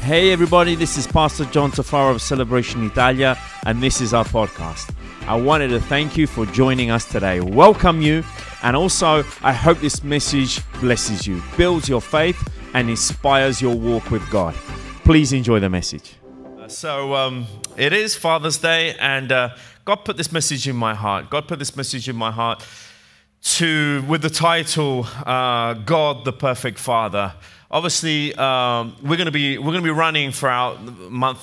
Hey everybody, this is Pastor John Tufaro of Celebration Italia, and this is our podcast. I wanted to thank you for joining us today, welcome you, and also I hope this message blesses you, builds your faith, and inspires your walk with God. Please enjoy the message. It is Father's Day, and God put this message in my heart. God put this message in my heart with the title, God the Perfect Father. Obviously, we're going to be running for our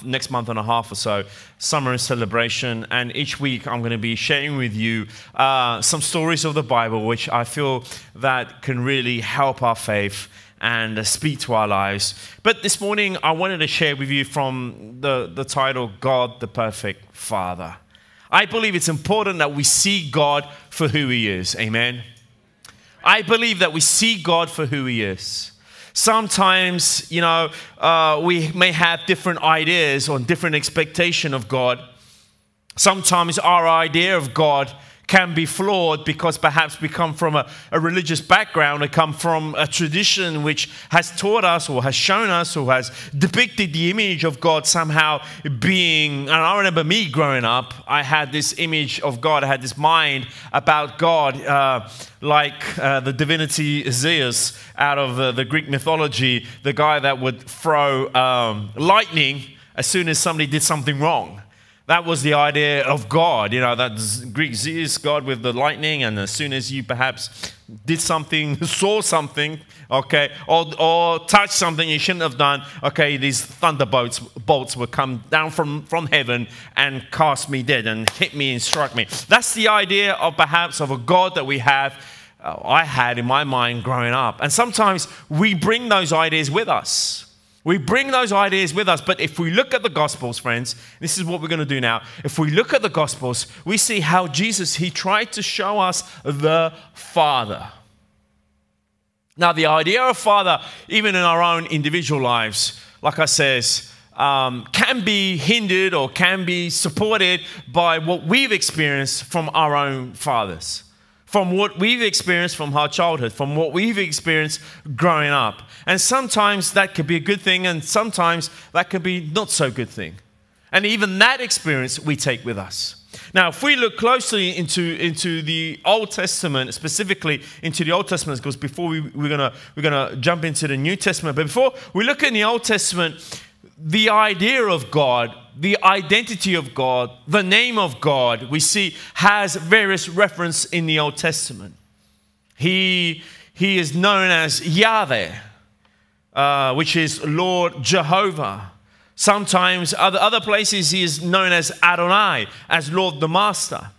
next month and a half or so, summer in celebration, and each week I'm going to be sharing with you some stories of the Bible, which I feel that can really help our faith and speak to our lives. But this morning, I wanted to share with you from the title, God the Perfect Father. I believe it's important that we see God for who He is. Amen. I believe that we see God for who He is. Sometimes, we may have different ideas or different expectation of God. Sometimes our idea of God can be flawed because perhaps we come from a religious background or come from a tradition which has taught us or has shown us or has depicted the image of God somehow being, and I remember me growing up, I had this image of God, I had this mind about God like the divinity Zeus out of the Greek mythology, the guy that would throw lightning as soon as somebody did something wrong. That was the idea of God, that Greek Zeus, God with the lightning, and as soon as you perhaps did something, saw something, okay, or touched something you shouldn't have done, okay, these bolts would come down from heaven and cast me dead and hit me and struck me. That's the idea of a God that I had in my mind growing up. And sometimes we bring those ideas with us. But if we look at the Gospels, friends, this is what we're going to do now. If we look at the Gospels, we see how Jesus, He tried to show us the Father. Now, the idea of Father, even in our own individual lives, like I says, can be hindered or can be supported by what we've experienced from our own fathers. From what we've experienced from our childhood, from what we've experienced growing up. And sometimes that could be a good thing, and sometimes that could be not so good thing. And even that experience we take with us. Now, if we look closely into the Old Testament, specifically into the Old Testament, because before we're gonna jump into the New Testament, but before we look in the Old Testament, the idea of God, the identity of God, the name of God, we see has various reference in the Old Testament. He is known as Yahweh, which is Lord Jehovah. Sometimes other places He is known as Adonai, as Lord the Master.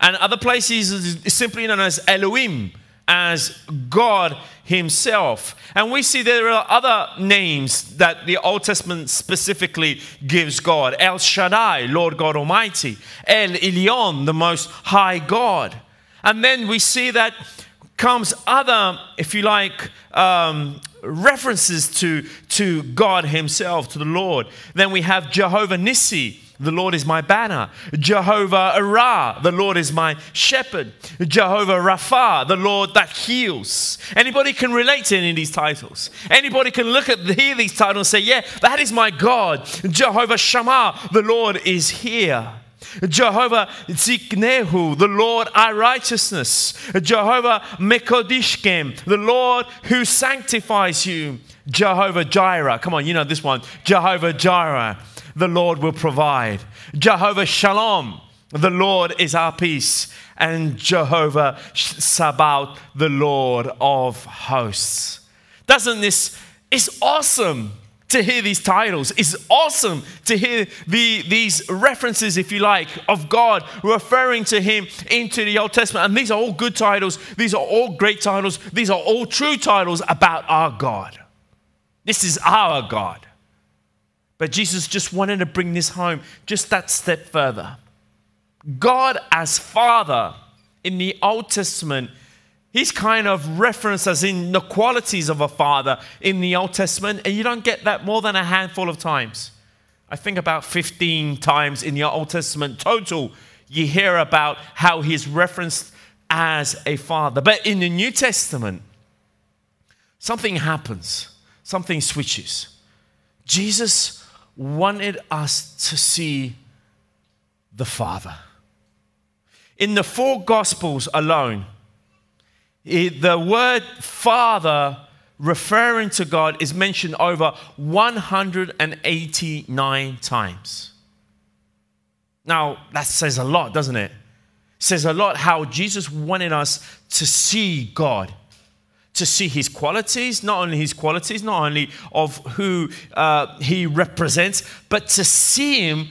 And other places is simply known as Elohim, as God Himself. And we see there are other names that the Old Testament specifically gives God. El Shaddai, Lord God Almighty. El Elyon, the Most High God. And then we see that comes other, if you like, references to God Himself, to the Lord. Then we have Jehovah Nissi. The Lord is my banner. Jehovah Ra, the Lord is my shepherd. Jehovah Rapha, the Lord that heals. Anybody can relate to any of these titles. Anybody can hear these titles and say, yeah, that is my God. Jehovah Shema, the Lord is here. Jehovah Ziknehu, the Lord our righteousness. Jehovah Mekodishkem, the Lord who sanctifies you. Jehovah Jireh, come on, you know this one. Jehovah Jireh, the Lord will provide. Jehovah Shalom, the Lord is our peace. And Jehovah Sabaoth, the Lord of hosts. It's awesome to hear these titles. It's awesome to hear these references, if you like, of God referring to Him into the Old Testament. And these are all good titles. These are all great titles. These are all true titles about our God. This is our God. But Jesus just wanted to bring this home just that step further. God as Father in the Old Testament, He's kind of referenced as in the qualities of a father in the Old Testament, and you don't get that more than a handful of times. I think about 15 times in the Old Testament total, you hear about how He's referenced as a father. But in the New Testament, something happens, something switches. Jesus wanted us to see the Father. In the four Gospels alone, the word Father referring to God is mentioned over 189 times. Now, that says a lot, doesn't it? It says a lot how Jesus wanted us to see God, to see his qualities, not only of who he represents, but to see him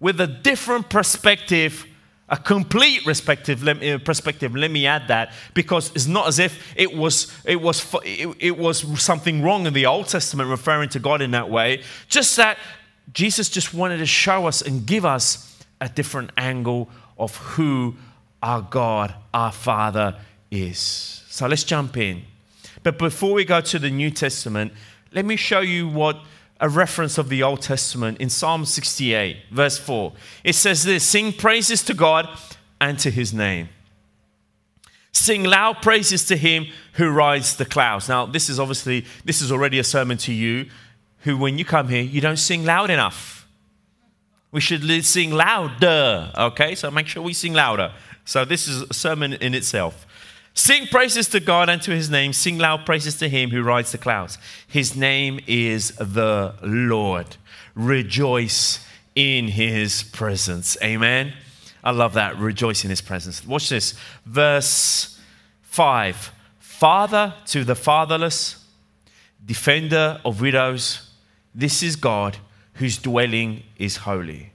with a different perspective, a complete perspective. Let me add that, because it's not as if it was something wrong in the Old Testament referring to God in that way. Just that Jesus just wanted to show us and give us a different angle of who our God, our Father is. So let's jump in. But before we go to the New Testament, let me show you what a reference of the Old Testament in Psalm 68, verse 4. It says this: sing praises to God and to his name. Sing loud praises to him who rides the clouds. Now, this is already a sermon to you who, when you come here, you don't sing loud enough. We should sing louder, okay? So make sure we sing louder. So this is a sermon in itself. Sing praises to God and to his name. Sing loud praises to him who rides the clouds. His name is the Lord. Rejoice in his presence. Amen. I love that. Rejoice in his presence. Watch this. Verse 5. Father to the fatherless, defender of widows. This is God whose dwelling is holy.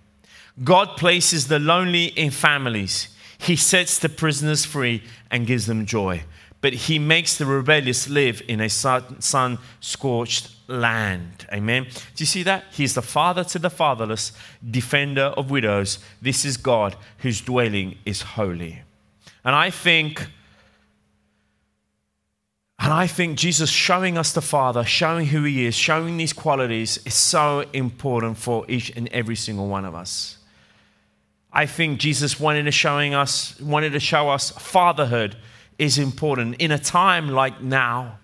God places the lonely in families. He sets the prisoners free and gives them joy. But he makes the rebellious live in a sun-scorched land. Amen. Do you see that? He's the father to the fatherless, defender of widows. This is God whose dwelling is holy. And I think Jesus showing us the Father, showing who he is, showing these qualities is so important for each and every single one of us. I think Jesus wanted to show us fatherhood is important in a time like now,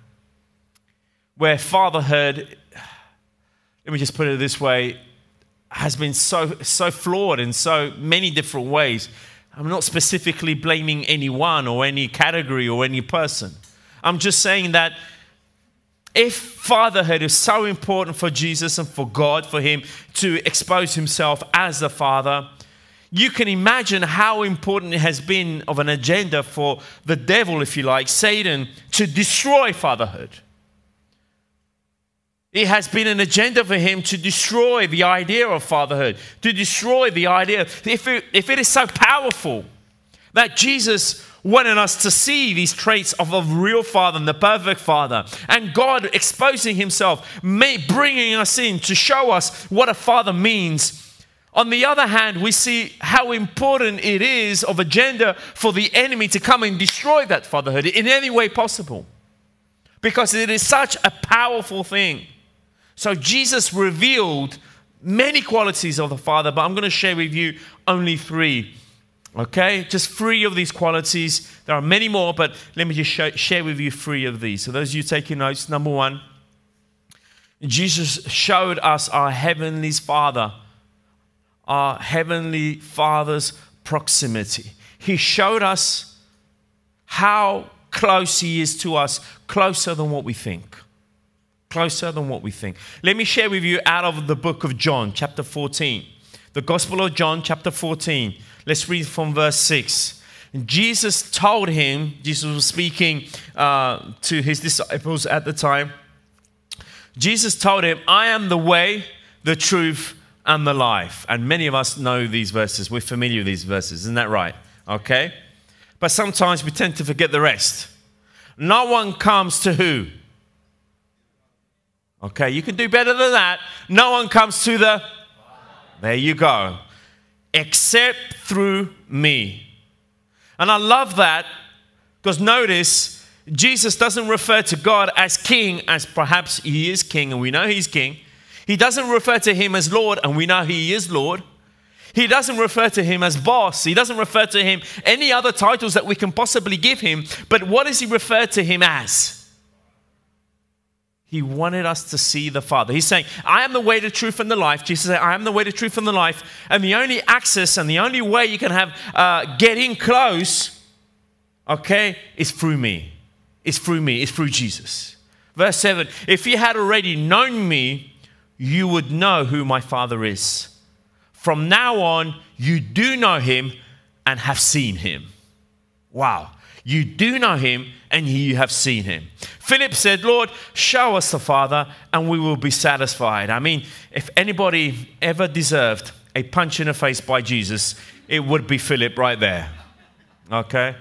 where fatherhood, let me just put it this way, has been so flawed in so many different ways. I'm not specifically blaming anyone or any category or any person. I'm just saying that if fatherhood is so important for Jesus and for God, for him to expose himself as the Father, you can imagine how important it has been of an agenda for the devil, if you like, Satan, to destroy fatherhood. It has been an agenda for him to destroy the idea of fatherhood, to destroy the idea. If it is so powerful that Jesus wanted us to see these traits of a real father and the perfect father, and God exposing himself, bringing us in to show us what a father means. On the other hand, we see how important it is of agenda for the enemy to come and destroy that fatherhood in any way possible, because it is such a powerful thing. So Jesus revealed many qualities of the Father, but I'm going to share with you only three, okay? Just three of these qualities. There are many more, but let me just share with you three of these. So those of you taking notes, number one, Jesus showed us our Heavenly Father, our Heavenly Father's proximity. He showed us how close he is to us, closer than what we think. Closer than what we think. Let me share with you out of the book of John, chapter 14. The Gospel of John, chapter 14. Let's read from verse 6. Jesus told him, Jesus was speaking to his disciples at the time. Jesus told him, I am the way, the truth, and the life. And many of us know these verses. We're familiar with these verses. Isn't that right? Okay? But sometimes we tend to forget the rest. No one comes to who? Okay, you can do better than that. No one comes to the? There you go. Except through me. And I love that, because notice, Jesus doesn't refer to God as king, as perhaps he is king, and we know he's king. He doesn't refer to him as Lord, and we know he is Lord. He doesn't refer to him as boss. He doesn't refer to him any other titles that we can possibly give him. But what does he refer to him as? He wanted us to see the Father. He's saying, I am the way, the truth, and the life. Jesus said, I am the way, the truth, and the life. And the only access and the only way you can have get in close, okay, is through me. It's through me. It's through Jesus. Verse 7, if you had already known me, you would know who my Father is. From now on, you do know him and have seen him. Wow. You do know him and you have seen him. Philip said, Lord, show us the Father and we will be satisfied. I mean, if anybody ever deserved a punch in the face by Jesus, it would be Philip right there. Okay?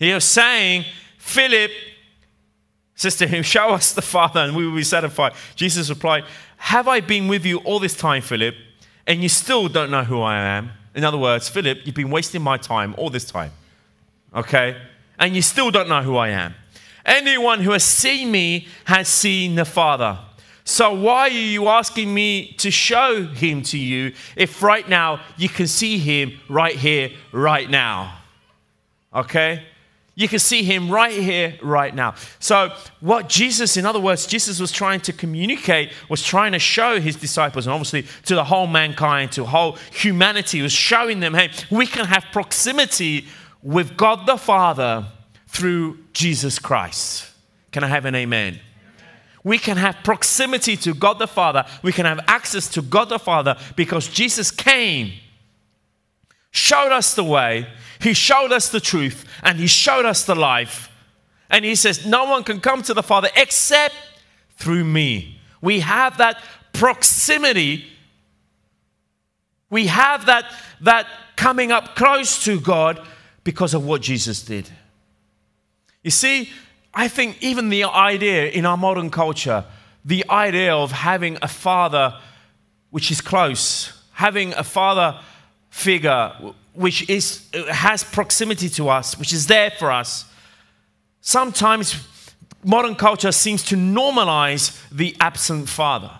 He was saying, Philip says to him, show us the Father and we will be satisfied. Jesus replied, have I been with you all this time, Philip, and you still don't know who I am? In other words, Philip, you've been wasting my time all this time. Okay? And you still don't know who I am. Anyone who has seen me has seen the Father. So why are you asking me to show him to you if right now you can see him right here, right now? Okay? You can see him right here, right now. So what Jesus, in other words, Jesus was trying to communicate, was trying to show his disciples, and obviously to the whole mankind, to whole humanity, was showing them, hey, we can have proximity with God the Father through Jesus Christ. Can I have an amen? We can have proximity to God the Father. We can have access to God the Father because Jesus came, showed us the way, he showed us the truth, and he showed us the life. And he says, no one can come to the Father except through me. We have that proximity. We have that coming up close to God because of what Jesus did. You see, I think even the idea in our modern culture, the idea of having a father which is close, having a father figure which has proximity to us, which is there for us, sometimes modern culture seems to normalize the absent father,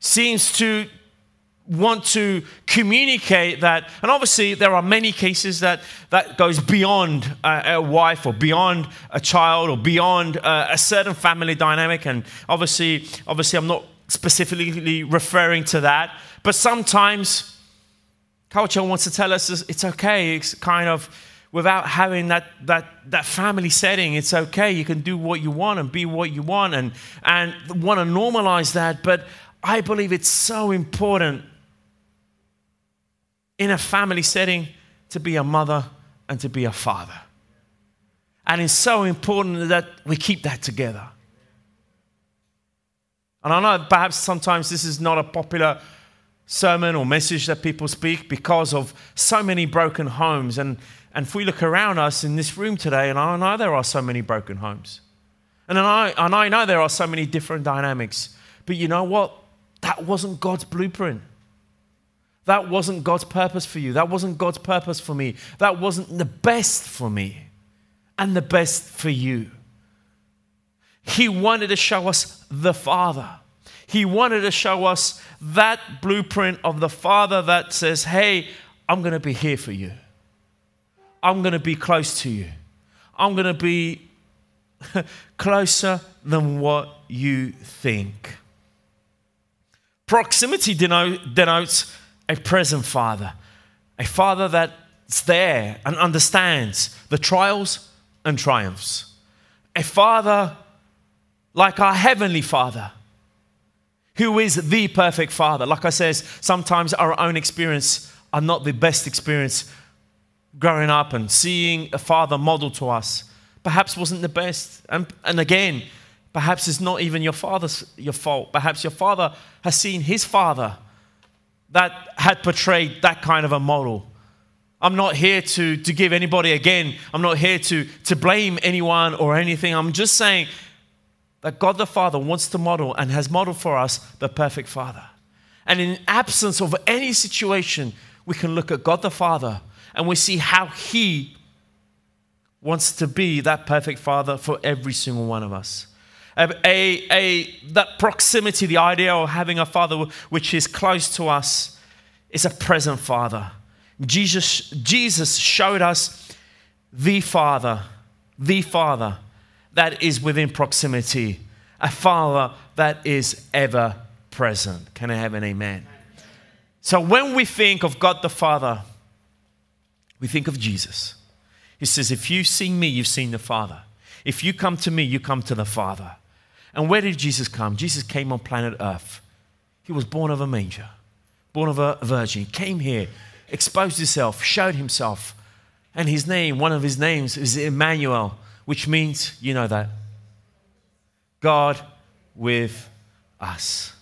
seems to want to communicate that. And obviously there are many cases that goes beyond a wife or beyond a child or beyond a certain family dynamic. And obviously I'm not specifically referring to that, but sometimes culture wants to tell us it's okay, it's kind of without having that family setting, it's okay, you can do what you want and be what you want and want to normalize that. But I believe it's so important in a family setting to be a mother and to be a father. And it's so important that we keep that together. And I know perhaps sometimes this is not a popular sermon or message that people speak because of so many broken homes. And if we look around us in this room today, and I know there are so many broken homes. And I know there are so many different dynamics. But you know what? That wasn't God's blueprint. That wasn't God's purpose for you. That wasn't God's purpose for me. That wasn't the best for me and the best for you. He wanted to show us the Father. He wanted to show us that blueprint of the Father that says, hey, I'm going to be here for you. I'm going to be close to you. I'm going to be closer than what you think. Proximity denotes a present father, a father that's there and understands the trials and triumphs. A father like our heavenly Father, who is the perfect Father. Like I said, sometimes our own experience are not the best experience growing up, and seeing a father model to us perhaps wasn't the best. And again, perhaps it's not even your fault. Perhaps your father has seen his father that had portrayed that kind of a model. I'm not here to give anybody, again, I'm not here to blame anyone or anything. I'm just saying that God the Father wants to model and has modeled for us the perfect Father. And in absence of any situation, we can look at God the Father and we see how he wants to be that perfect Father for every single one of us. That proximity, the idea of having a father which is close to us, is a present father. Jesus showed us the Father that is within proximity. a Father that is ever present. Can I have an amen? So when we think of God the Father, we think of Jesus. He says, if you've seen me, you've seen the Father. If you come to me, you come to the Father. And where did Jesus come? Jesus came on planet Earth. He was born of a manger, born of a virgin, came here, exposed himself, showed himself. And his name, one of his names is Emmanuel, which means, you know that, God with us.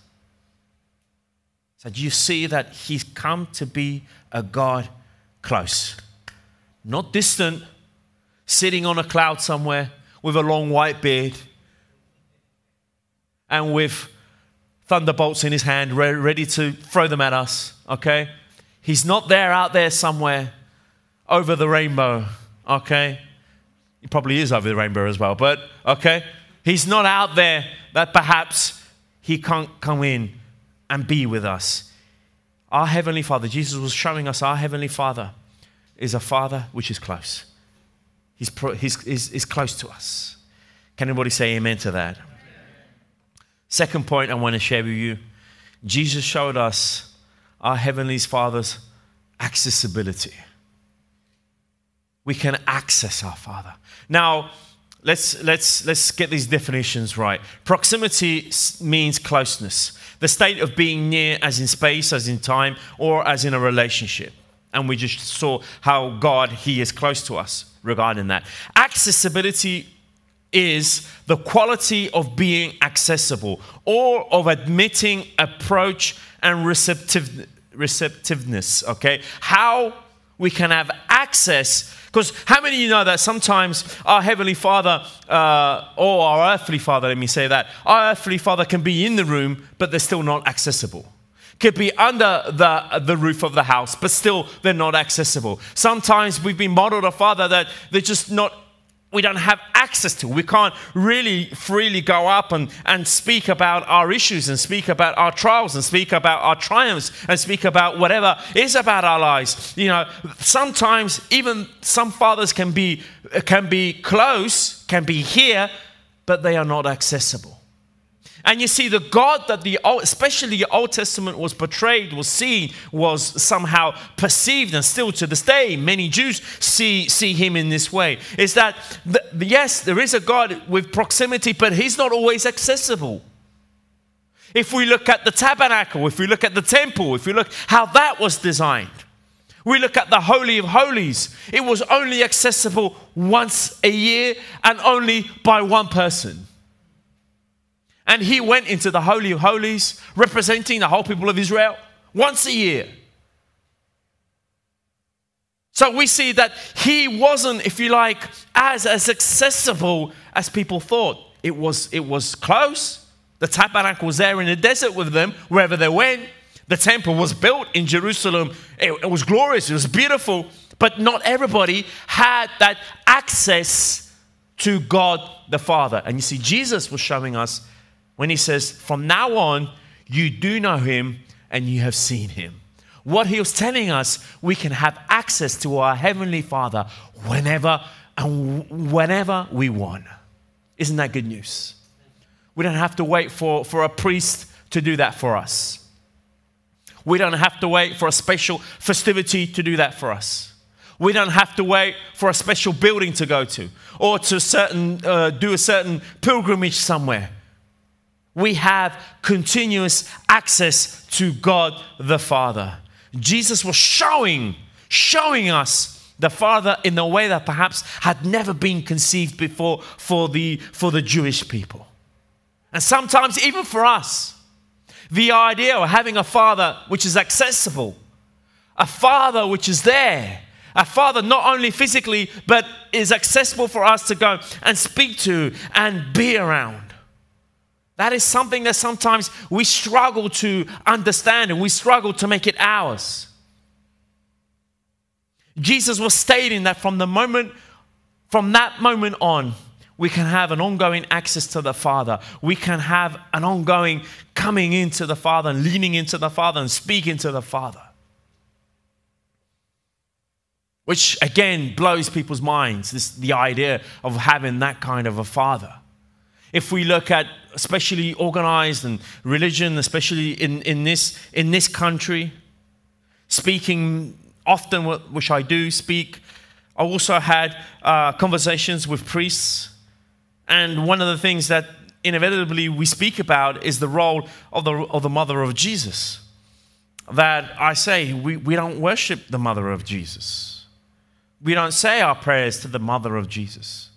So do you see that he's come to be a God close, not distant, sitting on a cloud somewhere with a long white beard and with thunderbolts in his hand, ready to throw them at us, okay? He's not there out there somewhere over the rainbow, okay? He probably is over the rainbow as well, but okay? He's not out there that perhaps he can't come in and be with us. Our Heavenly Father, Jesus was showing us our Heavenly Father is a Father which is close. He's close to us. Can anybody say amen to that? Amen. Second point I want to share with you. Jesus showed us our Heavenly Father's accessibility. We can access our Father. Now, let's get these definitions right. Proximity means closeness, the state of being near as in space, as in time, or as in a relationship. And we just saw how God, he is close to us regarding that. Accessibility is the quality of being accessible or of admitting approach and receptiveness, okay? How we can have access, because how many of you know that sometimes our Heavenly Father, or our earthly Father, let me say that, our earthly Father can be in the room, but they're still not accessible. Could be under the roof of the house, but still they're not accessible. Sometimes we've been modeled a Father that they're just not, we don't have access to. We can't really freely go up and speak about our issues and speak about our trials and speak about our triumphs and speak about whatever is about our lives. You know, sometimes even some fathers can be close, can be here, but they are not accessible. And you see, the God that especially the Old Testament was portrayed, was seen, was somehow perceived, and still to this day, many Jews see him in this way. Is that, yes, there is a God with proximity, but he's not always accessible. If we look at the tabernacle, if we look at the temple, if we look how that was designed, we look at the Holy of Holies, it was only accessible once a year and only by one person. And he went into the Holy of Holies, representing the whole people of Israel, once a year. So we see that he wasn't, if you like, as accessible as people thought. It was close. The tabernacle was there in the desert with them, wherever they went. The temple was built in Jerusalem. It was glorious. It was beautiful. But not everybody had that access to God the Father. And you see, Jesus was showing us when he says, from now on, you do know him and you have seen him. What he was telling us, we can have access to our Heavenly Father whenever we want. Isn't that good news? We don't have to wait for a priest to do that for us. We don't have to wait for a special festivity to do that for us. We don't have to wait for a special building to go to or to do a certain pilgrimage somewhere. We have continuous access to God the Father. Jesus was showing us the Father in a way that perhaps had never been conceived before for the Jewish people. And sometimes even for us, the idea of having a Father which is accessible, a Father which is there, a Father not only physically but is accessible for us to go and speak to and be around. That is something that sometimes we struggle to understand and we struggle to make it ours. Jesus was stating that from that moment on, we can have an ongoing access to the Father. We can have an ongoing coming into the Father and leaning into the Father and speaking to the Father. Which again blows people's minds, the idea of having that kind of a Father. If we look at especially organized and religion, especially in this country, speaking often, which I do speak, I also had conversations with priests. And one of the things that inevitably we speak about is the role of the mother of Jesus. That I say, we don't worship the mother of Jesus. We don't say our prayers to the mother of Jesus.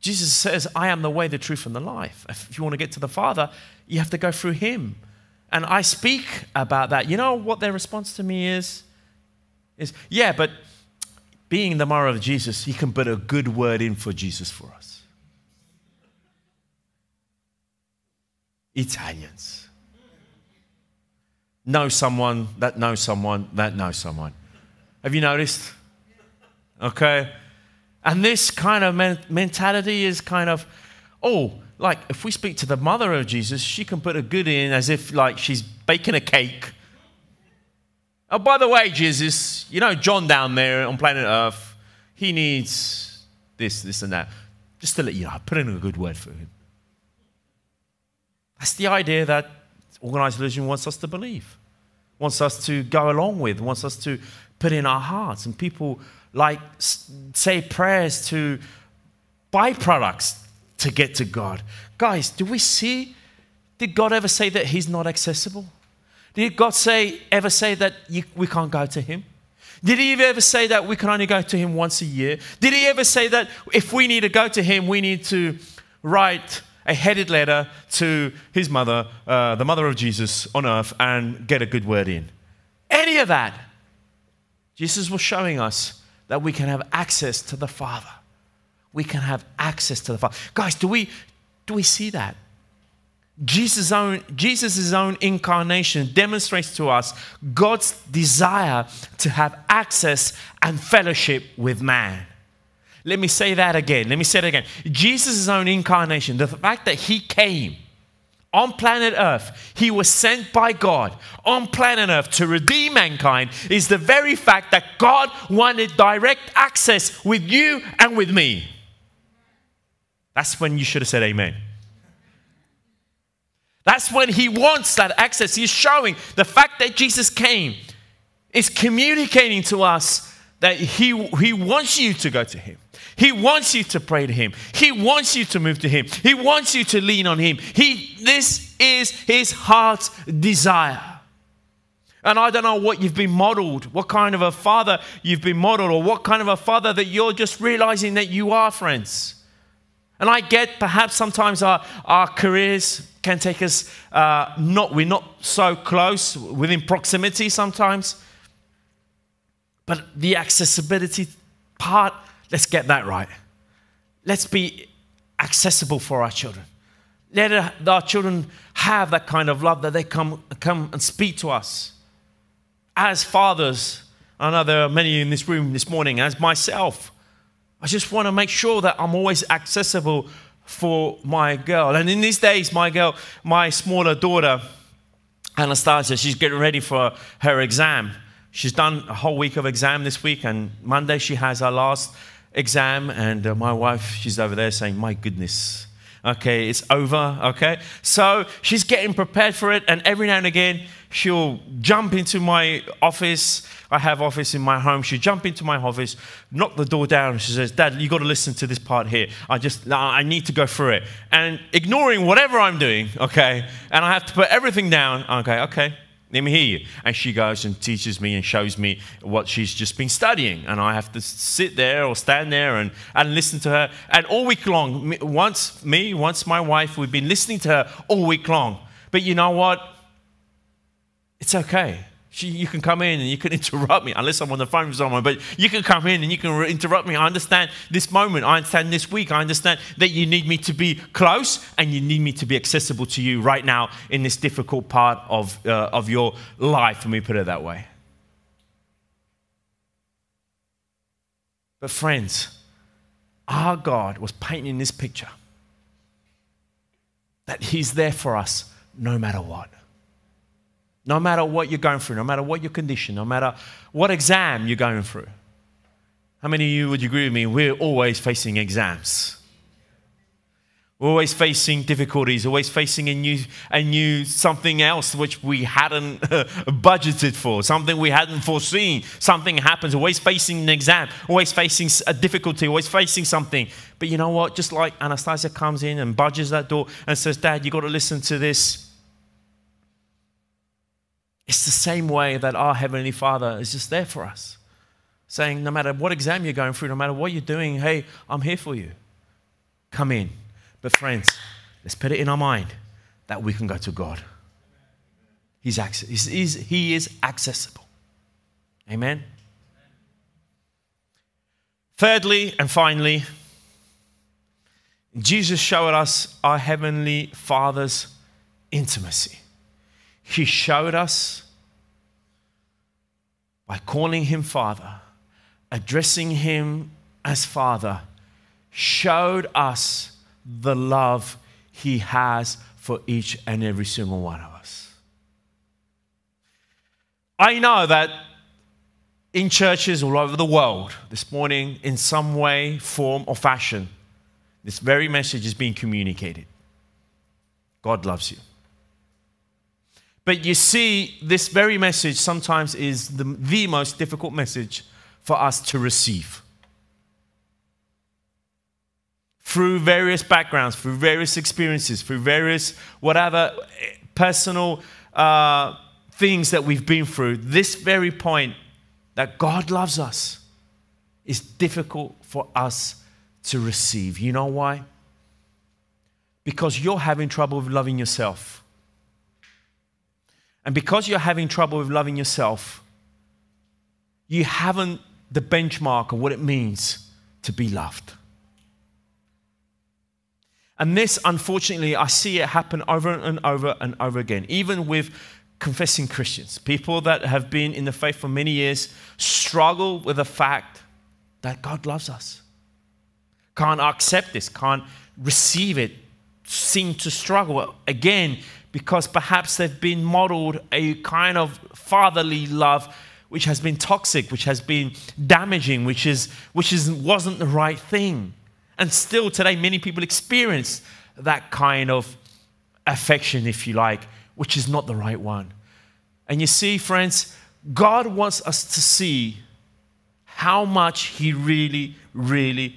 Jesus says, I am the way, the truth, and the life. If you want to get to the Father, you have to go through him. And I speak about that. You know what their response to me is yeah, but being the mother of Jesus, he can put a good word in for Jesus for us. Italians. Know someone that knows someone that knows someone. Have you noticed? Okay. And this kind of mentality is kind of, oh, like if we speak to the mother of Jesus, she can put a good in as if like she's baking a cake. Oh, by the way, Jesus, you know John down there on planet Earth, he needs this and that. Just to let you know, put in a good word for him. That's the idea that organized religion wants us to believe, wants us to go along with, wants us to put in our hearts. And people like say prayers to byproducts to get to God. Guys, do we see? Did God ever say that he's not accessible? Did God ever say that we can't go to him? Did he ever say that we can only go to him once a year? Did he ever say that if we need to go to him, we need to write a headed letter to his mother, the mother of Jesus on earth, and get a good word in? Any of that. Jesus was showing us that we can have access to the Father. We can have access to the Father. Guys, do we see that? Jesus' own incarnation demonstrates to us God's desire to have access and fellowship with man. Let me say that again. Let me say it again. Jesus' own incarnation, the fact that he came on planet Earth, he was sent by God on planet Earth to redeem mankind, is the very fact that God wanted direct access with you and with me. That's when you should have said amen. That's when he wants that access. He's showing the fact that Jesus came is communicating to us that he wants you to go to him. He wants you to pray to him. He wants you to move to him. He wants you to lean on him. This is his heart's desire. And I don't know what you've been modeled, what kind of a father you've been modeled, or what kind of a father that you're just realizing that you are, friends. And I get perhaps sometimes our careers can take us, we're not so close, within proximity sometimes. But the accessibility part, let's get that right. Let's be accessible for our children. Let our children have that kind of love that they come and speak to us. As fathers, I know there are many in this room this morning, as myself, I just want to make sure that I'm always accessible for my girl. And in these days, my smaller daughter, Anastasia, she's getting ready for her exam. She's done a whole week of exam this week, and Monday she has her last exam, and my wife, she's over there saying, my goodness, okay, it's over, okay? So she's getting prepared for it, and every now and again, she'll jump into my office. I have office in my home. She'll jump into my office, knock the door down, and she says, Dad, you got to listen to this part here. I need to go through it. And ignoring whatever I'm doing, okay, and I have to put everything down, okay. Let me hear you. And she goes and teaches me and shows me what she's just been studying. And I have to sit there or stand there and listen to her. And all week long, once my wife, we've been listening to her all week long. But you know what? It's okay. You can come in and you can interrupt me, unless I'm on the phone with someone, but you can come in and you can interrupt me. I understand this moment. I understand this week. I understand that you need me to be close and you need me to be accessible to you right now in this difficult part of your life, let me put it that way. But friends, our God was painting this picture that he's there for us no matter what. No matter what you're going through, no matter what your condition, no matter what exam you're going through. How many of you would agree with me? We're always facing exams. always facing difficulties, always facing a new something else which we hadn't budgeted for, something we hadn't foreseen, something happens, always facing an exam, always facing a difficulty, always facing something. But you know what? Just like Anastasia comes in and budges that door and says, Dad, you got to listen to this. It's the same way that our Heavenly Father is just there for us, saying no matter what exam you're going through, no matter what you're doing, hey, I'm here for you. Come in. But friends, let's put it in our mind that we can go to God. He is accessible. Amen? Thirdly and finally, Jesus showed us our Heavenly Father's intimacy. He showed us by calling him Father, addressing him as Father, showed us the love he has for each and every single one of us. I know that in churches all over the world this morning, in some way, form, or fashion, this very message is being communicated. God loves you. But you see, this very message sometimes is the most difficult message for us to receive. Through various backgrounds, through various experiences, through various whatever personal things that we've been through, this very point that God loves us is difficult for us to receive. You know why? Because you're having trouble with loving yourself. And because you're having trouble with loving yourself, you haven't the benchmark of what it means to be loved. And this, unfortunately, I see it happen over and over and over again, even with confessing Christians. People that have been in the faith for many years struggle with the fact that God loves us. Can't accept this, can't receive it, seem to struggle again because perhaps they've been modeled a kind of fatherly love which has been toxic, which has been damaging, which wasn't the right thing. And still today, many people experience that kind of affection, if you like, which is not the right one. And you see, friends, God wants us to see how much he really, really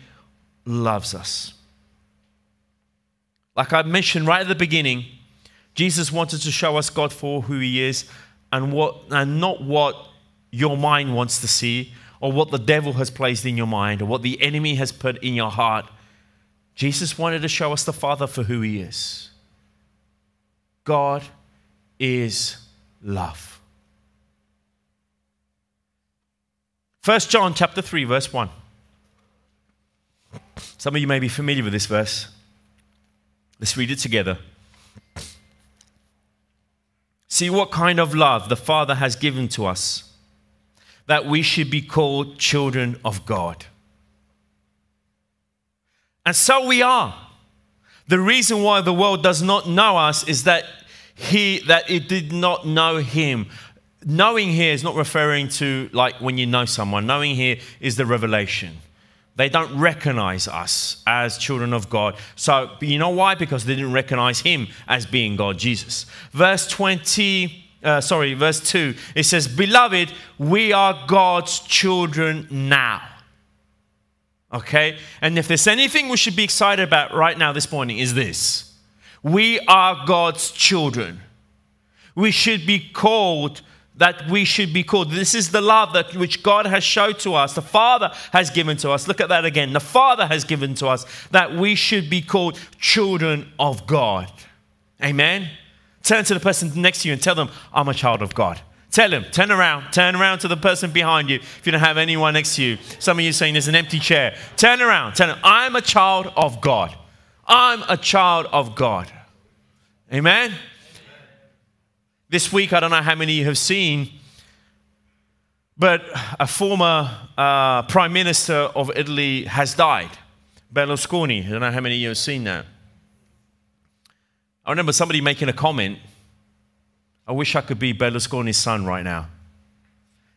loves us. Like I mentioned right at the beginning, Jesus wanted to show us God for who he is and not what your mind wants to see, or what the devil has placed in your mind, or what the enemy has put in your heart. Jesus wanted to show us the Father for who he is. God is love. 1 John chapter 3, verse 1. Some of you may be familiar with this verse. Let's read it together. See what kind of love the Father has given to us, that we should be called children of God. And so we are. The reason why the world does not know us is that it did not know him. Knowing here is not referring to like when you know someone. Knowing here is the revelation. They don't recognize us as children of God. So you know why? Because they didn't recognize him as being God, Jesus. Verse 2, it says, Beloved, we are God's children now. Okay? And if there's anything we should be excited about right now this morning is this. We are God's children. We should be called. This is the love that which God has showed to us. The Father has given to us. Look at that again. The Father has given to us that we should be called children of God. Amen? Turn to the person next to you and tell them, I'm a child of God. Tell them, turn around to the person behind you if you don't have anyone next to you. Some of you are saying there's an empty chair. Turn around, tell them, I'm a child of God. I'm a child of God. Amen? This week, I don't know how many you have seen, but a former Prime Minister of Italy has died. Berlusconi, I don't know how many of you have seen that. I remember somebody making a comment, I wish I could be Berlusconi's son right now,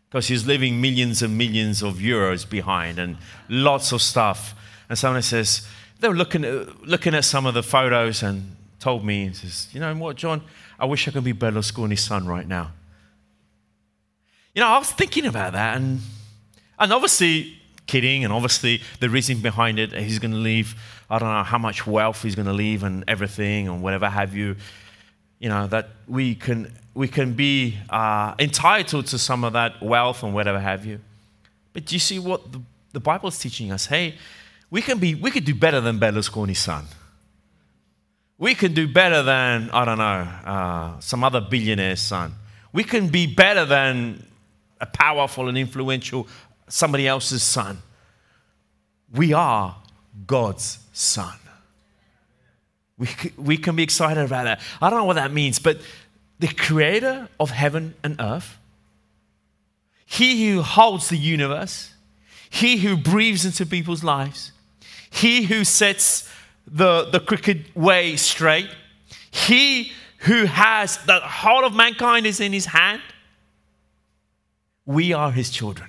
because he's leaving millions and millions of euros behind and lots of stuff. And someone says, they were looking at some of the photos and told me, and says, you know what, John, I wish I could be Berlusconi's son right now. You know, I was thinking about that, and obviously kidding, and obviously the reason behind it, he's going to leave, I don't know how much wealth he's going to leave and everything and whatever have you. You know, that we can be entitled to some of that wealth and whatever have you. But do you see what the Bible is teaching us? Hey, we could do better than Berlusconi's son. We can do better than, I don't know, some other billionaire's son. We can be better than a powerful and influential somebody else's son. We are God's son. We can be excited about that. I don't know what that means, but the creator of heaven and earth, he who holds the universe, he who breathes into people's lives, he who sets the crooked way straight, he who has the whole of mankind is in his hand. We are his children.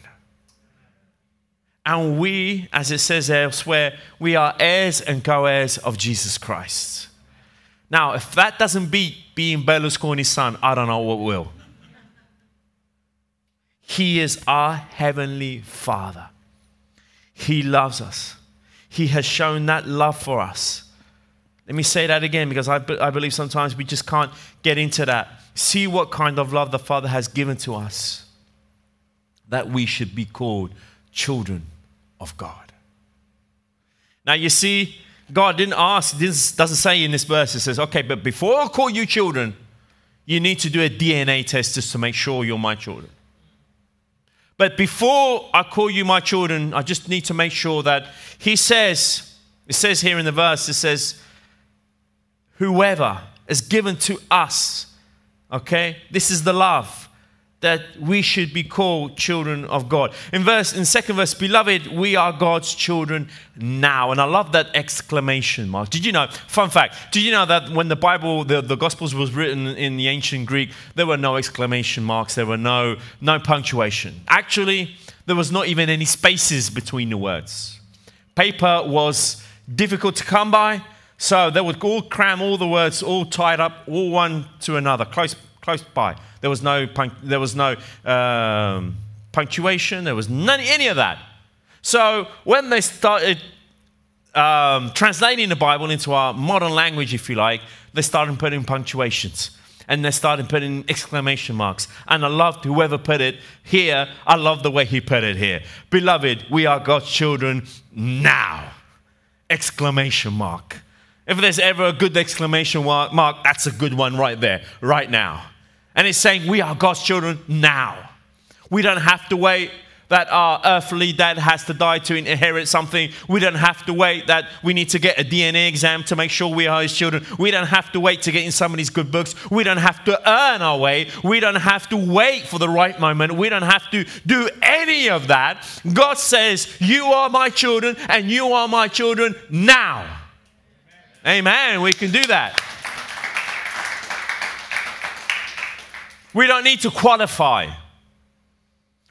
And we, as it says elsewhere, we are heirs and co-heirs of Jesus Christ. Now, if that doesn't beat being Berlusconi's son, I don't know what will. He is our heavenly Father. He loves us. He has shown that love for us. Let me say that again, because I believe sometimes we just can't get into that. See what kind of love the Father has given to us, that we should be called children of God. Now you see, God didn't ask, this doesn't say in this verse, it says, okay, but before I call you children, you need to do a DNA test just to make sure you're my children. But before I call you my children, I just need to make sure that he says, it says here in the verse, it says, whoever is given to us, okay, this is the love, that we should be called children of God. In second verse, beloved, we are God's children now. And I love that exclamation mark. Did you know, fun fact, did you know that when the Bible, the Gospels was written in the ancient Greek, there were no exclamation marks, there were no punctuation. Actually, there was not even any spaces between the words. Paper was difficult to come by, so they would all cram all the words, all tied up, all one to another, close by. There was no punctuation. There was none, any of that. So when they started translating the Bible into our modern language, if you like, they started putting punctuations and they started putting exclamation marks. And I loved whoever put it here. I love the way he put it here. Beloved, we are God's children now! Exclamation mark. If there's ever a good exclamation mark, that's a good one right there, right now. And it's saying we are God's children now. We don't have to wait that our earthly dad has to die to inherit something. We don't have to wait that we need to get a DNA exam to make sure we are his children. We don't have to wait to get in somebody's good books. We don't have to earn our way. We don't have to wait for the right moment. We don't have to do any of that. God says, you are my children and you are my children now. Amen. We can do that. We don't need to qualify.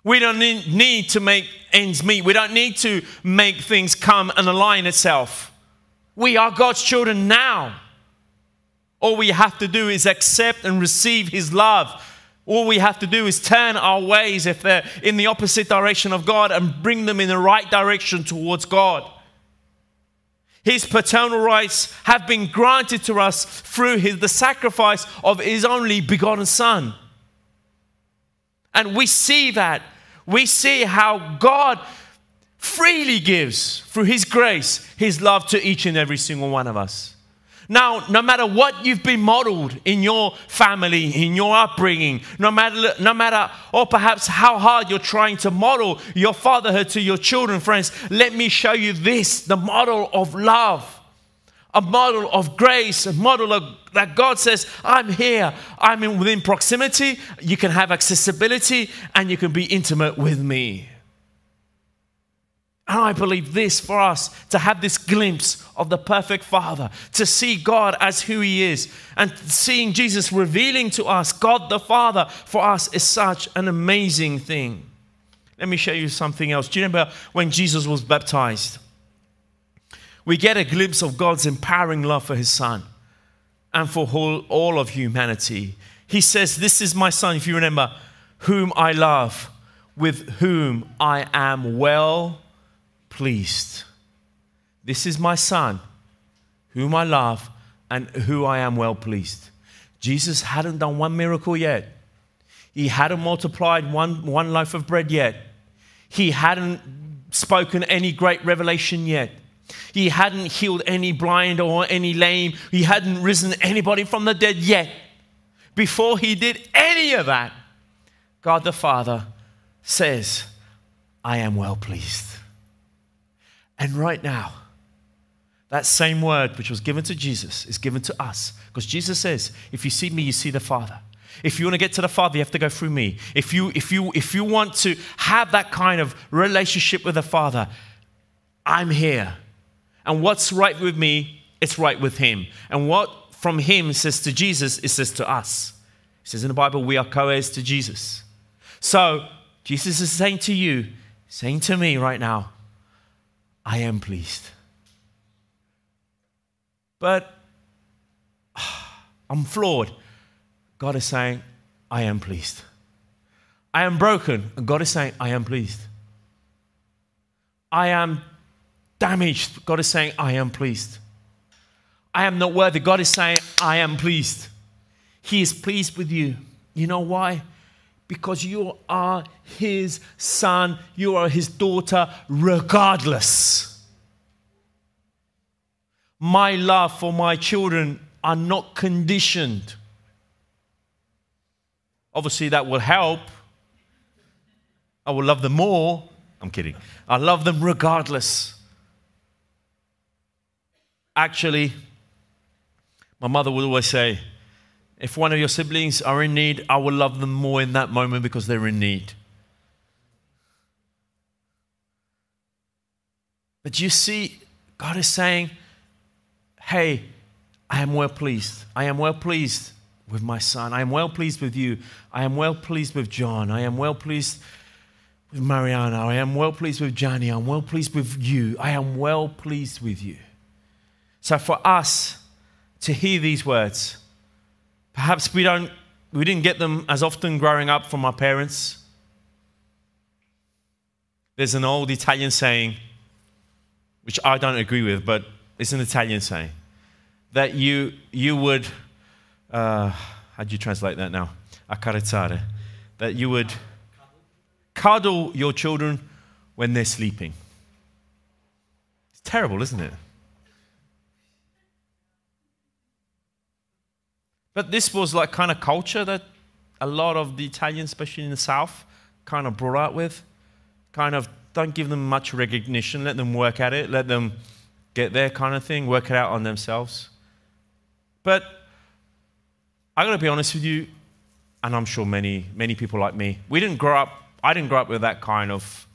We don't need to make ends meet. We don't need to make things come and align itself. We are God's children now. All we have to do is accept and receive his love. All we have to do is turn our ways if they're in the opposite direction of God and bring them in the right direction towards God. His paternal rights have been granted to us through the sacrifice of his only begotten son. And we see that. We see how God freely gives, through his grace, his love to each and every single one of us. Now, no matter what you've been modeled in your family, in your upbringing, no matter, or perhaps how hard you're trying to model your fatherhood to your children, friends, let me show you this, the model of love, a model of grace, a model of, that God says, I'm here, within proximity, you can have accessibility, and you can be intimate with me. And I believe this for us, to have this glimpse of the perfect Father, to see God as who he is, and seeing Jesus revealing to us God the Father for us is such an amazing thing. Let me show you something else. Do you remember when Jesus was baptized? we get a glimpse of God's empowering love for his son and for all of humanity. He says, this is my son, if you remember, whom I love, with whom I am well pleased. This is my son, whom I love, and who I am well pleased. Jesus hadn't done one miracle yet. He hadn't multiplied one loaf of bread yet. He hadn't spoken any great revelation yet. He hadn't healed any blind or any lame. He hadn't risen anybody from the dead yet. Before he did any of that, God the Father says, I am well pleased. And right now, that same word which was given to Jesus is given to us. Because Jesus says, if you see me, you see the Father. If you want to get to the Father, you have to go through me. If you want to have that kind of relationship with the Father, I'm here. And what's right with me, it's right with him. And what from him says to Jesus, it says to us. It says in the Bible, we are co-heirs to Jesus. So Jesus is saying to you, saying to me right now, I am pleased. But I'm flawed. God is saying, I am pleased. I am broken. And God is saying, I am pleased. I am damaged. God is saying, I am pleased. I am not worthy. God is saying, I am pleased. He is pleased with you. You know why? Because you are his son. You are his daughter regardless. My love for my children are not conditioned. Obviously, that will help. I will love them more. I'm kidding. I love them regardless. Actually, my mother would always say, if one of your siblings are in need, I will love them more in that moment because they're in need. But you see, God is saying, hey, I am well pleased. I am well pleased with my son. I am well pleased with you. I am well pleased with John. I am well pleased with Mariana. I am well pleased with Johnny. I am well pleased with you. I am well pleased with you. So for us to hear these words, perhaps we didn't get them as often growing up from our parents. There's an old Italian saying, which I don't agree with, but it's an Italian saying. That you would, how do you translate that now? Accarezzare. That you would cuddle your children when they're sleeping. It's terrible, isn't it? But this was like kind of culture that a lot of the Italians, especially in the South, kind of brought out with. Kind of don't give them much recognition, let them work at it, let them get there kind of thing, work it out on themselves. But I got to be honest with you, and I'm sure many people like me, I didn't grow up with that kind of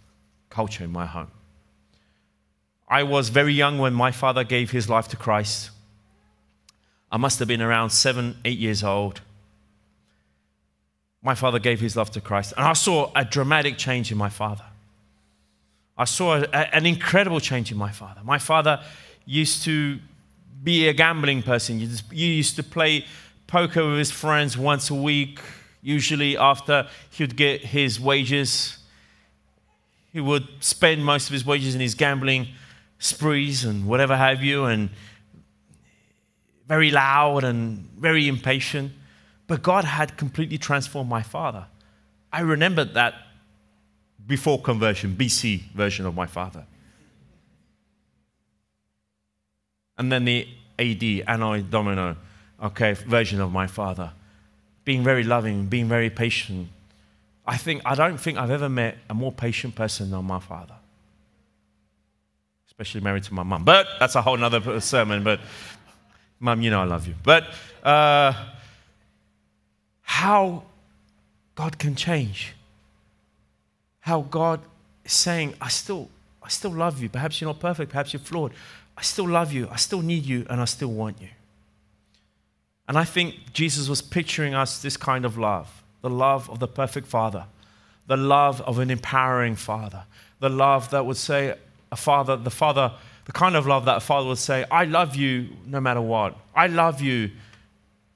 culture in my home. I was very young when my father gave his life to Christ. I must have been around 7, 8 years old. My father gave his life to Christ, and I saw a dramatic change in my father. I saw an incredible change in my father. My father used to be a gambling person. You used to play poker with his friends once a week. Usually after he would get his wages, he would spend most of his wages in his gambling sprees and whatever have you, and very loud and very impatient. But God had completely transformed my father. I remembered that before conversion, BC version of my father. And then the AD, Anno Domini, okay, version of my father. Being very loving, being very patient. I don't think I've ever met a more patient person than my father. Especially married to my mum. But that's a whole nother sermon, but mum, you know I love you. But how God can change. How God is saying, I still love you. Perhaps you're not perfect. Perhaps you're flawed. I still love you. I still need you, and I still want you. And I think Jesus was picturing us this kind of love, the love of the perfect Father, the love of an empowering Father, the love that would say, the Father The kind of love that a father would say, I love you no matter what. I love you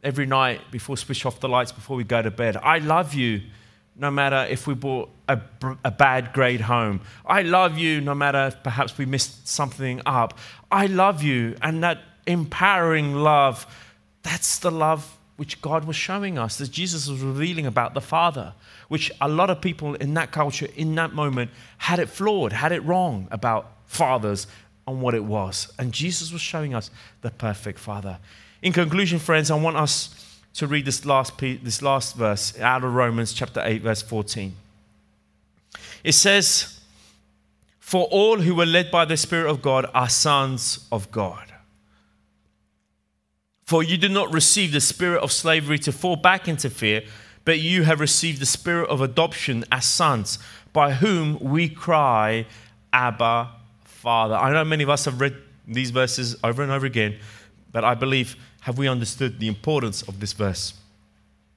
every night before we switch off the lights, before we go to bed. I love you no matter if we brought a bad grade home. I love you no matter if perhaps we missed something up. I love you. And that empowering love, that's the love which God was showing us, that Jesus was revealing about the Father, which a lot of people in that culture, in that moment, had it flawed, had it wrong about fathers and what it was. And Jesus was showing us the perfect Father. In conclusion, friends, I want us to read this last verse out of Romans chapter 8, verse 14. It says, "For all who were led by the Spirit of God are sons of God. For you did not receive the spirit of slavery to fall back into fear, but you have received the spirit of adoption as sons, by whom we cry, Abba, Father." I know many of us have read these verses over and over again, but I believe, have we understood the importance of this verse?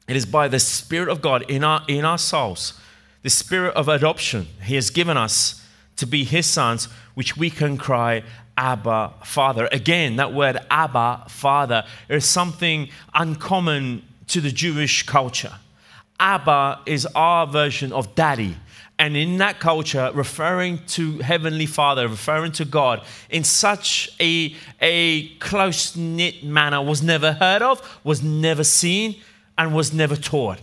It is by the Spirit of God in our souls, the Spirit of adoption He has given us to be His sons, which we can cry, Abba, Father. Again, that word Abba, Father, is something uncommon to the Jewish culture. Abba is our version of daddy. And in that culture, referring to Heavenly Father, referring to God in such a close-knit manner was never heard of, was never seen, and was never taught.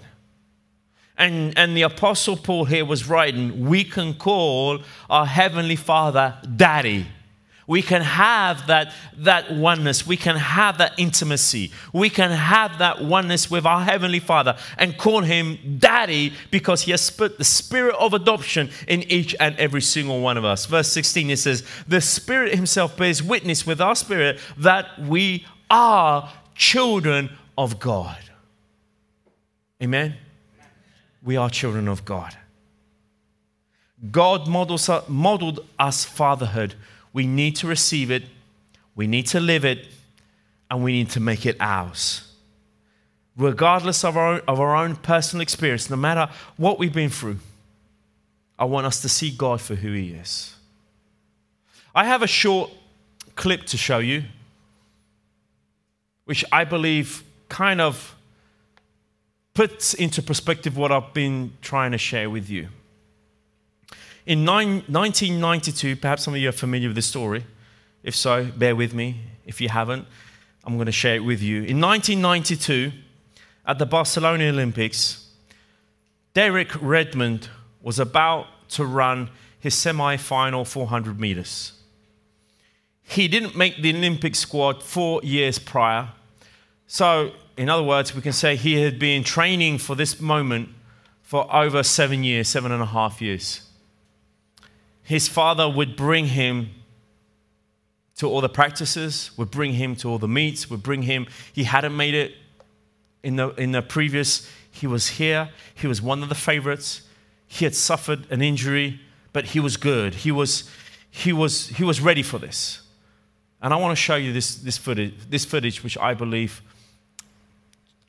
And the Apostle Paul here was writing, we can call our Heavenly Father Daddy. We can have that oneness. We can have that intimacy. We can have that oneness with our Heavenly Father and call Him Daddy, because He has put the spirit of adoption in each and every single one of us. Verse 16, it says, "The Spirit Himself bears witness with our spirit that we are children of God." Amen? We are children of God. God modeled us fatherhood. We need to receive it, we need to live it, and we need to make it ours. Regardless of our own personal experience, no matter what we've been through, I want us to see God for who He is. I have a short clip to show you, which I believe kind of puts into perspective what I've been trying to share with you. In 1992, perhaps some of you are familiar with this story. If so, bear with me. If you haven't, I'm going to share it with you. In 1992, at the Barcelona Olympics, Derek Redmond was about to run his semi-final 400 meters. He didn't make the Olympic squad 4 years prior. So, in other words, we can say he had been training for this moment for over 7 years, 7.5 years. His father would bring him to all the practices, would bring him to all the meets, would bring him. He hadn't made it in the previous. He was here. He was one of the favorites. He had suffered an injury, but he was good. He was ready for this. And I want to show you this footage, which I believe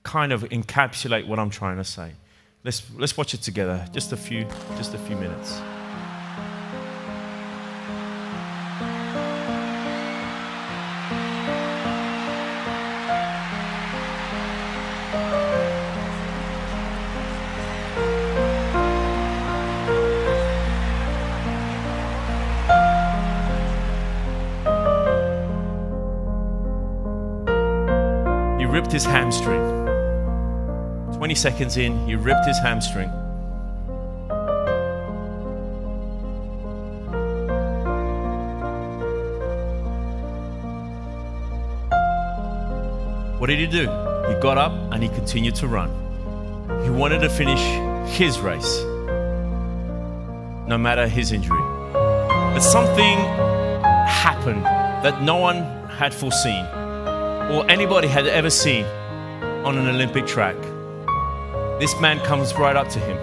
kind of encapsulate what I'm trying to say. Let's watch it together. Just a few minutes. His hamstring. 20 seconds in, he ripped his hamstring. What did he do? He got up and he continued to run. He wanted to finish his race, no matter his injury. But something happened that no one had foreseen, or anybody had ever seen on an Olympic track. This man comes right up to him.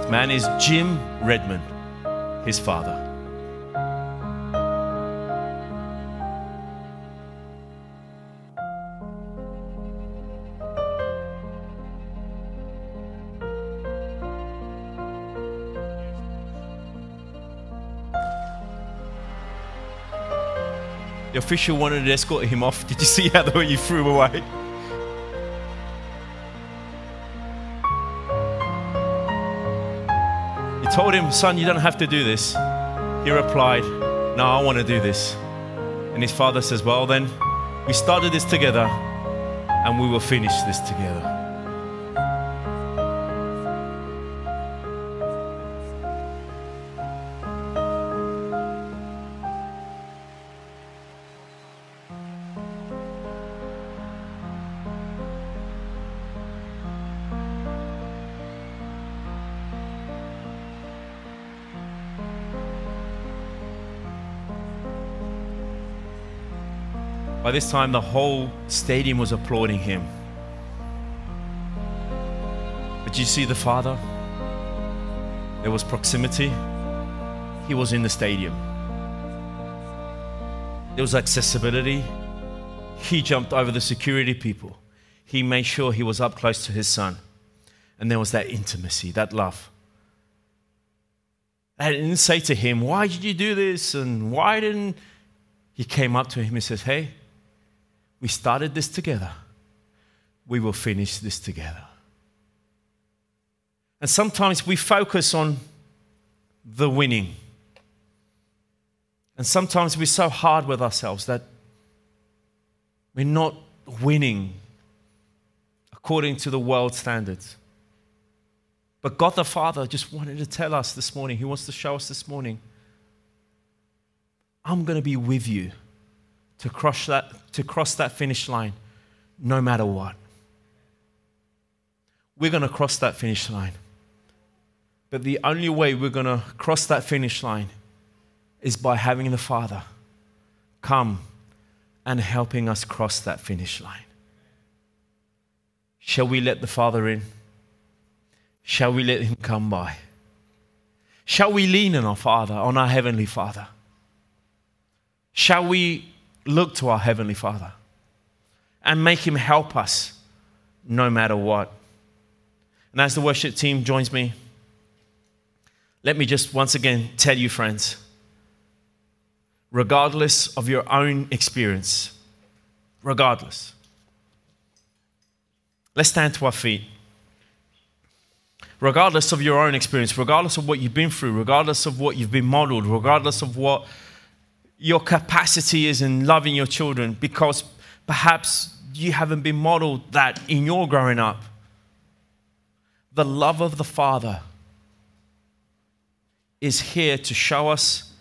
This man is Jim Redmond, his father. The official wanted to escort him off. Did you see how the way he threw him away? He told him, son, you don't have to do this. He replied, no, I want to do this. And his father says, well then, we started this together and we will finish this together. By this time, the whole stadium was applauding him. But you see the father? There was proximity. He was in the stadium. There was accessibility. He jumped over the security people. He made sure he was up close to his son. And there was that intimacy, that love. They didn't say to him, why did you do this? And why didn't... He came up to him and says, hey, we started this together. We will finish this together. And sometimes we focus on the winning. And sometimes we're so hard with ourselves that we're not winning according to the world standards. But God the Father just wanted to tell us this morning, He wants to show us this morning, I'm going to be with you to cross that finish line, no matter what. We're going to cross that finish line. But the only way we're going to cross that finish line is by having the Father come and helping us cross that finish line. Shall we let the Father in? Shall we let Him come by? Shall we lean on our Father, on our Heavenly Father? Shall we look to our Heavenly Father and make Him help us no matter what? And as the worship team joins me, let me just once again tell you, friends, regardless of your own experience, regardless, let's stand to our feet. Regardless of your own experience, regardless of what you've been through, regardless of what you've been modeled, regardless of what your capacity is in loving your children, because perhaps you haven't been modeled that in your growing up. The love of the Father is here to show us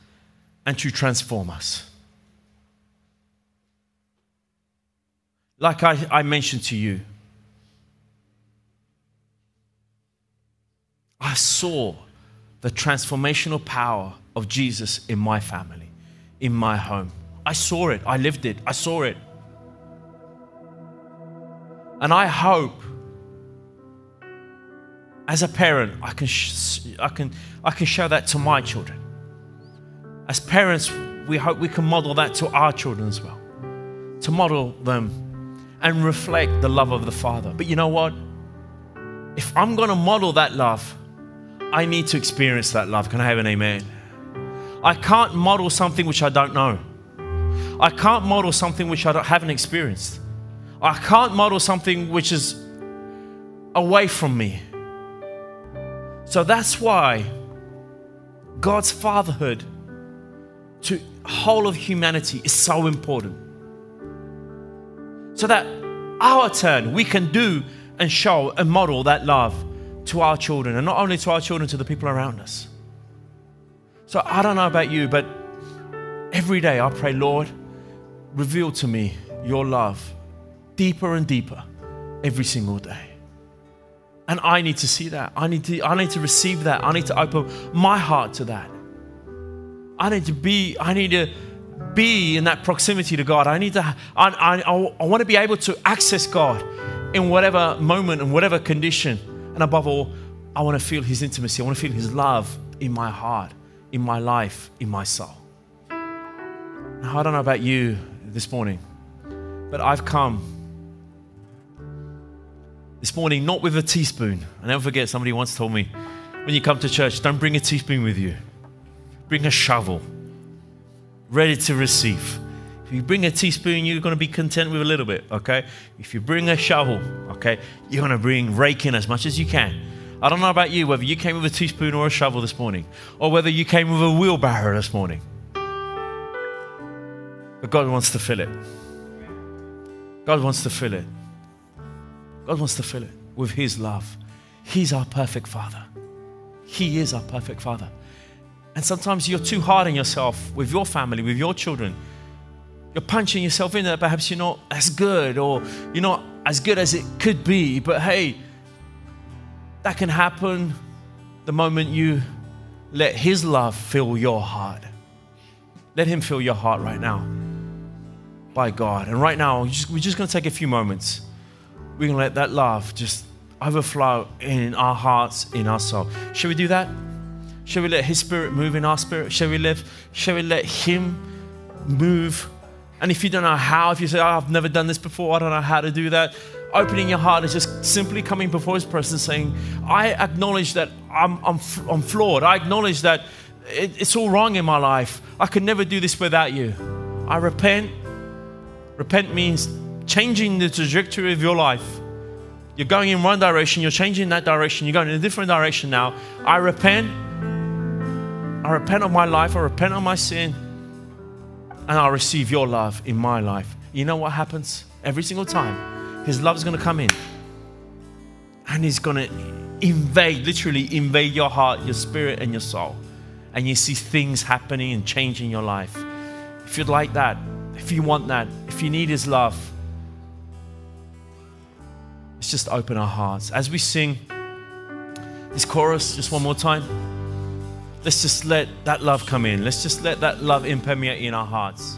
and to transform us. Like I mentioned to you, I saw the transformational power of Jesus in my family. In my home. I saw it. I lived it. I saw it. And I hope as a parent I can show that to my children. As parents, we hope we can model that to our children as well. To model them and reflect the love of the Father. But you know what? If I'm going to model that love, I need to experience that love. Can I have an amen? I can't model something which I don't know. I can't model something which I haven't experienced. I can't model something which is away from me. So that's why God's fatherhood to whole of humanity is so important. So that our turn, we can do and show and model that love to our children, and not only to our children, to the people around us. So I don't know about you, but every day I pray, Lord, reveal to me your love deeper and deeper every single day. And I need to see that. I need to receive that. I need to open my heart to that. I need to be in that proximity to God. I want to be able to access God in whatever moment and whatever condition. And above all, I want to feel His intimacy. I want to feel His love in my heart, in my life, in my soul. Now, I don't know about you this morning, but I've come this morning not with a teaspoon. I never forget, somebody once told me, when you come to church, don't bring a teaspoon with you. Bring a shovel, ready to receive. you bring a teaspoon, you're going to be content with a little bit, okay? If you bring a shovel, okay, you're going to bring rake in as much as you can. I don't know about you, whether you came with a teaspoon or a shovel this morning, or whether you came with a wheelbarrow this morning. But God wants to fill it. God wants to fill it. God wants to fill it with His love. He's our perfect Father. He is our perfect Father. And sometimes you're too hard on yourself with your family, with your children. You're punching yourself in that perhaps you're not as good, or you're not as good as it could be. But hey, that can happen the moment you let His love fill your heart. Let Him fill your heart right now by God. And right now, we're just going to take a few moments. We're going to let that love just overflow in our hearts, in our soul. Should we do that? Shall we let His Spirit move in our spirit? Shall we let Him move? And if you don't know how, if you say, oh, I've never done this before, I don't know how to do that, opening your heart is just simply coming before His presence saying, I acknowledge that I'm flawed. I acknowledge that it's all wrong in my life. I could never do this without you. I repent. Repent means changing the trajectory of your life. You're going in one direction, you're changing that direction, you're going in a different direction now. I repent. I repent of my life, I repent of my sin, and I'll receive your love in my life. You know what happens? Every single time, His love is going to come in, and He's going to invade, literally invade your heart, your spirit, and your soul. And you see things happening and changing your life. If you'd like that, if you want that, if you need His love, let's just open our hearts. As we sing this chorus just one more time, let's just let that love come in. Let's just let that love impermeate in our hearts.